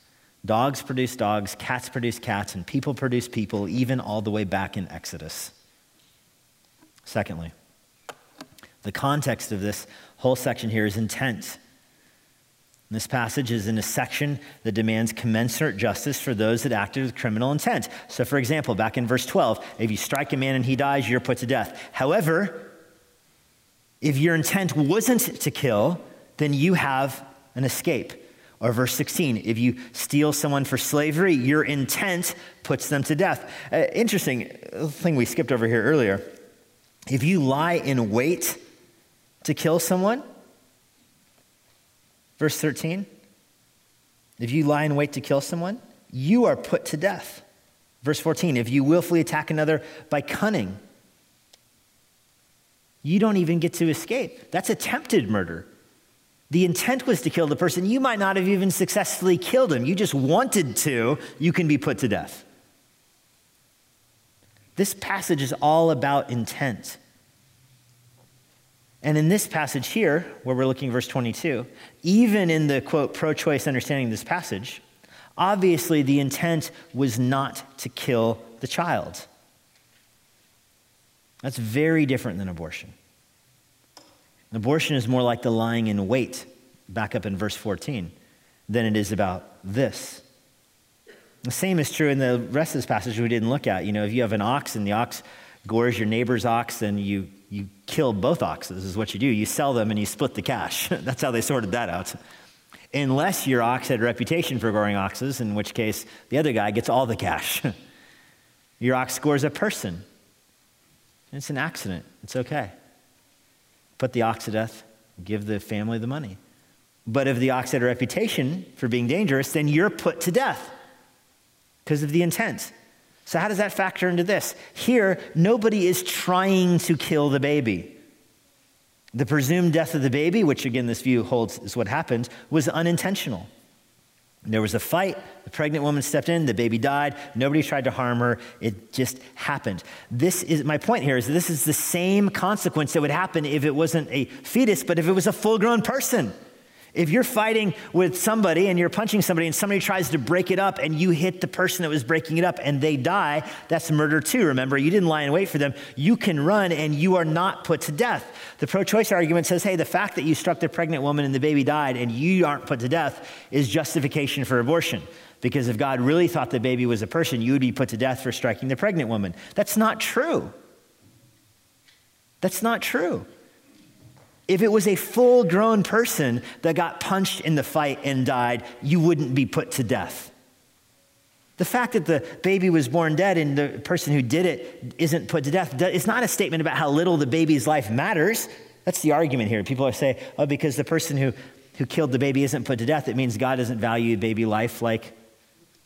Dogs produce dogs, cats produce cats, and people produce people, even all the way back in Exodus. Secondly, the context of this whole section here is intense. This passage is in a section that demands commensurate justice for those that acted with criminal intent. So for example, back in verse twelve, if you strike a man and he dies, you're put to death. However, if your intent wasn't to kill, then you have an escape. Or verse sixteen, if you steal someone for slavery, your intent puts them to death. Uh, interesting thing we skipped over here earlier. If you lie in wait to kill someone, verse thirteen, if you lie in wait to kill someone, you are put to death. Verse fourteen, if you willfully attack another by cunning, you don't even get to escape. That's attempted murder. The intent was to kill the person. You might not have even successfully killed him. You just wanted to. You can be put to death. This passage is all about intent. And in this passage here, where we're looking at verse twenty-two, even in the, quote, pro-choice understanding of this passage, obviously the intent was not to kill the child. That's very different than abortion. Abortion is more like the lying in wait, back up in verse fourteen, than it is about this. The same is true in the rest of this passage we didn't look at. You know, if you have an ox and the ox gores your neighbor's ox, then you, you kill both oxes is what you do. You sell them and you split the cash. That's how they sorted that out. Unless your ox had a reputation for goring oxes, in which case the other guy gets all the cash. Your ox gores a person. It's an accident. It's okay. Put the ox to death, give the family the money. But if the ox had a reputation for being dangerous, then you're put to death because of the intent. So how does that factor into this? Here, nobody is trying to kill the baby. The presumed death of the baby, which again this view holds is what happened, was unintentional. There was a fight, the pregnant woman stepped in, the baby died, nobody tried to harm her, it just happened. This is, my point here is this is the same consequence that would happen if it wasn't a fetus, but if it was a full-grown person. If you're fighting with somebody and you're punching somebody and somebody tries to break it up and you hit the person that was breaking it up and they die, that's murder too, remember? You didn't lie in wait for them. You can run and you are not put to death. The pro-choice argument says, hey, the fact that you struck the pregnant woman and the baby died and you aren't put to death is justification for abortion. Because if God really thought the baby was a person, you would be put to death for striking the pregnant woman. That's not true. That's not true. If it was a full-grown person that got punched in the fight and died, you wouldn't be put to death. The fact that the baby was born dead and the person who did it isn't put to death, it's not a statement about how little the baby's life matters. That's the argument here. People say, oh, because the person who, who killed the baby isn't put to death, it means God doesn't value baby life like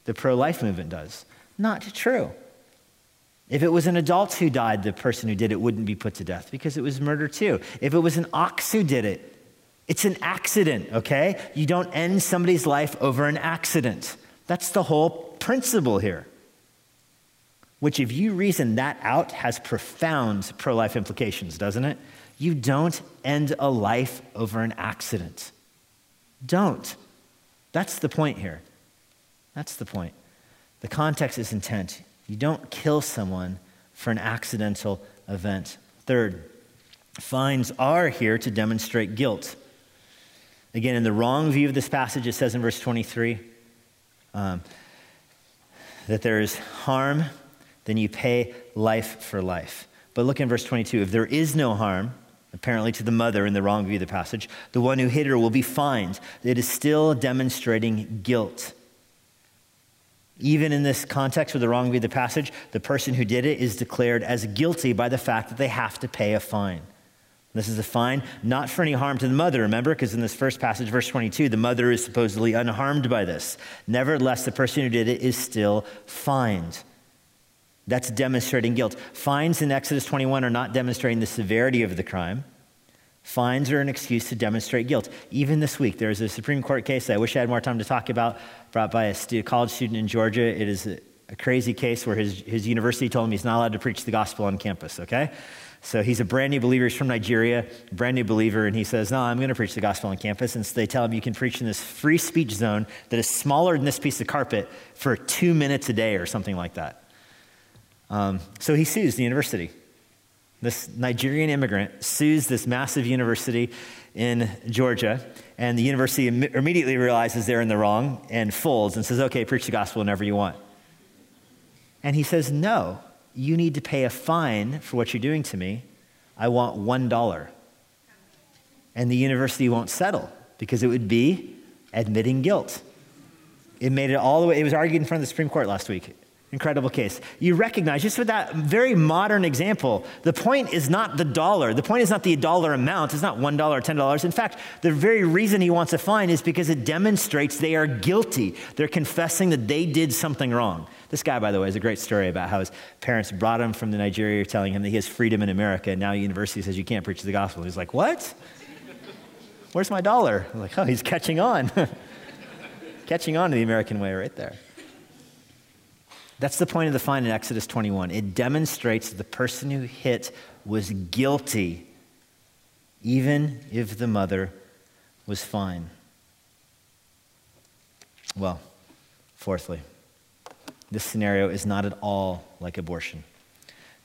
the pro-life movement does. Not true. If it was an adult who died, the person who did it wouldn't be put to death because it was murder too. If it was an ox who did it, it's an accident, okay? You don't end somebody's life over an accident. That's the whole principle here, which if you reason that out has profound pro-life implications, doesn't it? You don't end a life over an accident. Don't. That's the point here. That's the point. The context is intent. You don't kill someone for an accidental event. Third, fines are here to demonstrate guilt. Again, in the wrong view of this passage, it says in verse twenty-three um, that there is harm, then you pay life for life. But look in verse twenty-two. If there is no harm, apparently to the mother in the wrong view of the passage, the one who hit her will be fined. It is still demonstrating guilt. Even in this context with the wrong view of the passage, the person who did it is declared as guilty by the fact that they have to pay a fine. This is a fine, not for any harm to the mother, remember? Because in this first passage, verse twenty-two, the mother is supposedly unharmed by this. Nevertheless, the person who did it is still fined. That's demonstrating guilt. Fines in Exodus twenty-one are not demonstrating the severity of the crime. Fines are an excuse to demonstrate guilt. Even this week, there is a Supreme Court case that I wish I had more time to talk about, brought by a stu- college student in Georgia. It is a, a crazy case where his, his university told him he's not allowed to preach the gospel on campus, okay? So he's a brand new believer. He's from Nigeria, brand new believer, and he says, no, I'm going to preach the gospel on campus. And so they tell him, you can preach in this free speech zone that is smaller than this piece of carpet for two minutes a day or something like that. Um, so he sues the university. This Nigerian immigrant sues this massive university in Georgia, and the university im- immediately realizes they're in the wrong and folds and says, okay, preach the gospel whenever you want. And he says, no, you need to pay a fine for what you're doing to me. I want one dollar. And the university won't settle because it would be admitting guilt. It made it all the way, it was argued in front of the Supreme Court last week. Incredible case. You recognize, just with that very modern example, the point is not the dollar. The point is not the dollar amount. It's not one dollar or ten dollars. In fact, the very reason he wants a fine is because it demonstrates they are guilty. They're confessing that they did something wrong. This guy, by the way, has a great story about how his parents brought him from the Nigeria telling him that he has freedom in America, and now university says you can't preach the gospel. He's like, what? Where's my dollar? I'm like, oh, he's catching on. Catching on to the American way right there. That's the point of the fine in Exodus twenty-one. It demonstrates that the person who hit was guilty, even if the mother was fine. Well, fourthly, this scenario is not at all like abortion.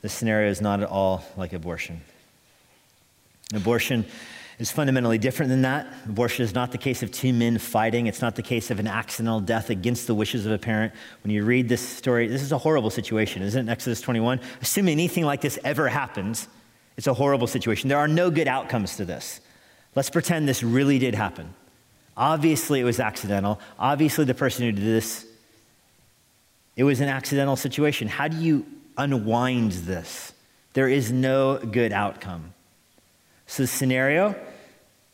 This scenario is not at all like abortion. Abortion is fundamentally different than that. Abortion is not the case of two men fighting. It's not the case of an accidental death against the wishes of a parent. When you read this story, this is a horrible situation, isn't it? Exodus twenty-one. Assuming anything like this ever happens, it's a horrible situation. There are no good outcomes to this. Let's pretend this really did happen. Obviously, it was accidental. Obviously, the person who did this, it was an accidental situation. How do you unwind this? There is no good outcome. So the scenario,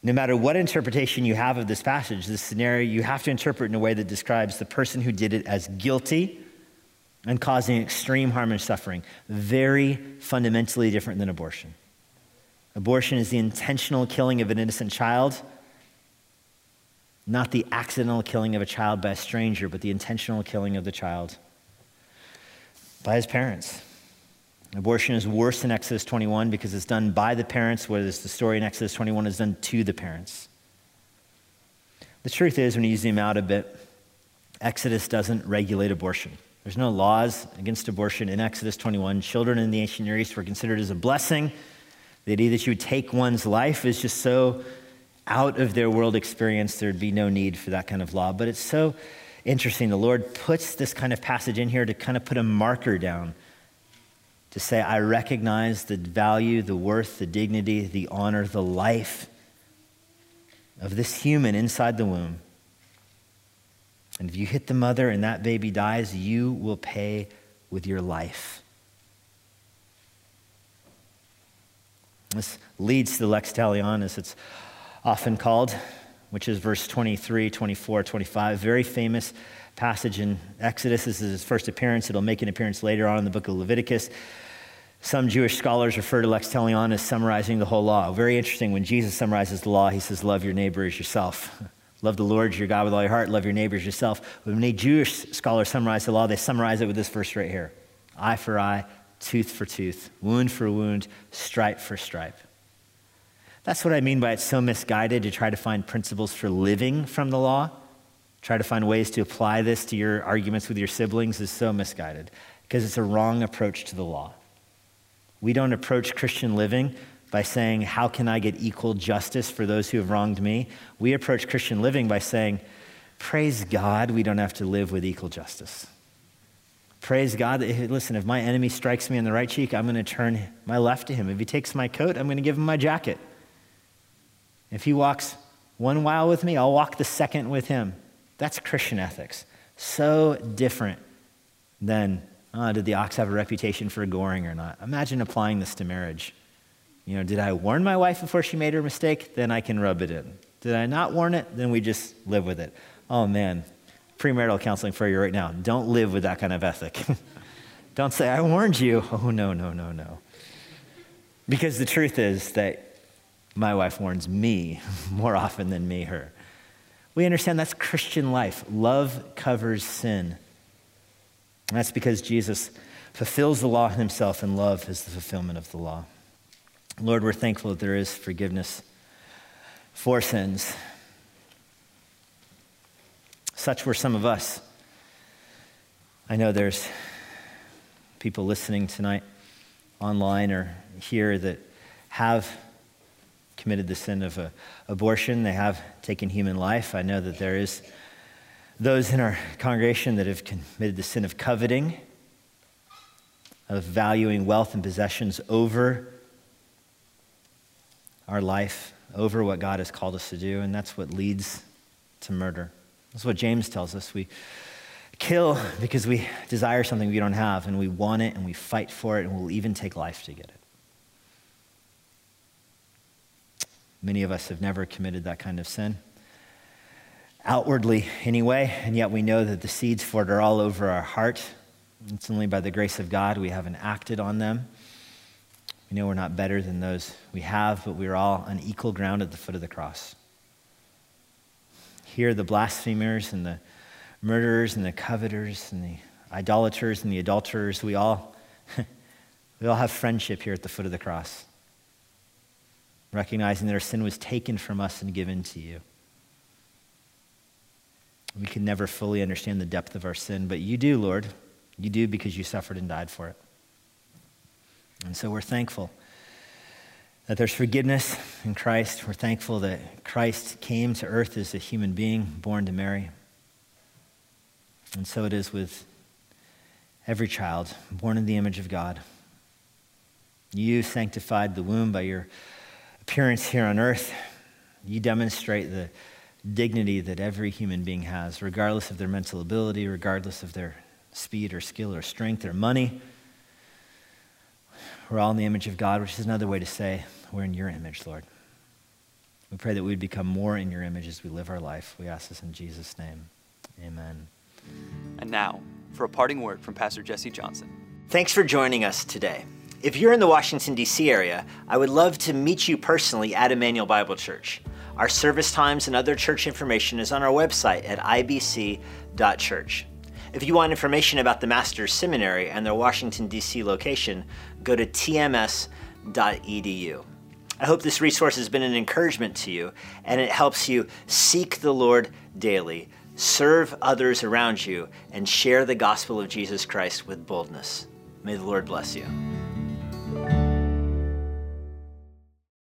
no matter what interpretation you have of this passage, this scenario you have to interpret in a way that describes the person who did it as guilty and causing extreme harm and suffering. Very fundamentally different than abortion. Abortion is the intentional killing of an innocent child, not the accidental killing of a child by a stranger, but the intentional killing of the child by his parents. Abortion is worse in Exodus twenty-one because it's done by the parents, whereas the story in Exodus twenty-one is done to the parents. The truth is, when you zoom out a bit, Exodus doesn't regulate abortion. There's no laws against abortion in Exodus twenty-one. Children in the ancient Near East were considered as a blessing. The idea that you would take one's life is just so out of their world experience, there'd be no need for that kind of law. But it's so interesting. The Lord puts this kind of passage in here to kind of put a marker down to say, I recognize the value, the worth, the dignity, the honor, the life of this human inside the womb. And if you hit the mother and that baby dies, you will pay with your life. This leads to the lex talionis, it's often called, which is verse twenty-three, twenty-four, twenty-five, very famous passage in Exodus. This is his first appearance. It'll make an appearance later on in the book of Leviticus. Some Jewish scholars refer to lex talionis as summarizing the whole law. Very interesting. When Jesus summarizes the law, he says, love your neighbor as yourself. Love the Lord your God with all your heart. Love your neighbor as yourself. When a Jewish scholar summarizes the law, they summarize it with this verse right here. Eye for eye, tooth for tooth, wound for wound, stripe for stripe. That's what I mean by it's so misguided to try to find principles for living from the law. Try to find ways to apply this to your arguments with your siblings is so misguided because it's a wrong approach to the law. We don't approach Christian living by saying, how can I get equal justice for those who have wronged me? We approach Christian living by saying, praise God, we don't have to live with equal justice. Praise God. Listen, if my enemy strikes me on the right cheek, I'm going to turn my left to him. If he takes my coat, I'm going to give him my jacket. If he walks one mile with me, I'll walk the second with him. That's Christian ethics. So different than, oh, did the ox have a reputation for goring or not? Imagine applying this to marriage. You know, did I warn my wife before she made her mistake? Then I can rub it in. Did I not warn it? Then we just live with it. Oh, man. Premarital counseling for you right now. Don't live with that kind of ethic. Don't say, I warned you. Oh, no, no, no, no. Because the truth is that my wife warns me more often than me her. We understand that's Christian life. Love covers sin. And that's because Jesus fulfills the law himself, and love is the fulfillment of the law. Lord, we're thankful that there is forgiveness for sins. Such were some of us. I know there's people listening tonight online or here that have committed the sin of uh, abortion. They have taken human life. I know that there is those in our congregation that have committed the sin of coveting, of valuing wealth and possessions over our life, over what God has called us to do, and that's what leads to murder. That's what James tells us. We kill because we desire something we don't have, and we want it, and we fight for it, and we'll even take life to get it. Many of us have never committed that kind of sin, outwardly anyway, and yet we know that the seeds for it are all over our heart. It's only by the grace of God we haven't acted on them. We know we're not better than those we have, but we're all on equal ground at the foot of the cross. Here, the blasphemers and the murderers and the coveters and the idolaters and the adulterers, we all, we all have friendship here at the foot of the cross, recognizing that our sin was taken from us and given to you. We can never fully understand the depth of our sin, but you do, Lord. You do, because you suffered and died for it. And so we're thankful that there's forgiveness in Christ. We're thankful that Christ came to earth as a human being born to Mary. And so it is with every child born in the image of God. You sanctified the womb by your appearance here on earth. You demonstrate the dignity that every human being has, regardless of their mental ability, regardless of their speed or skill or strength or money. We're all in the image of God, which is another way to say we're in your image, Lord. We pray that we would become more in your image as we live our life. We ask this in Jesus' name. Amen. And now, for a parting word from Pastor Jesse Johnson. Thanks for joining us today. If you're in the Washington, D C area, I would love to meet you personally at Emmanuel Bible Church. Our service times and other church information is on our website at i b c dot church. If you want information about the Master's Seminary and their Washington, D C location, go to t m s dot e d u. I hope this resource has been an encouragement to you, and it helps you seek the Lord daily, serve others around you, and share the gospel of Jesus Christ with boldness. May the Lord bless you.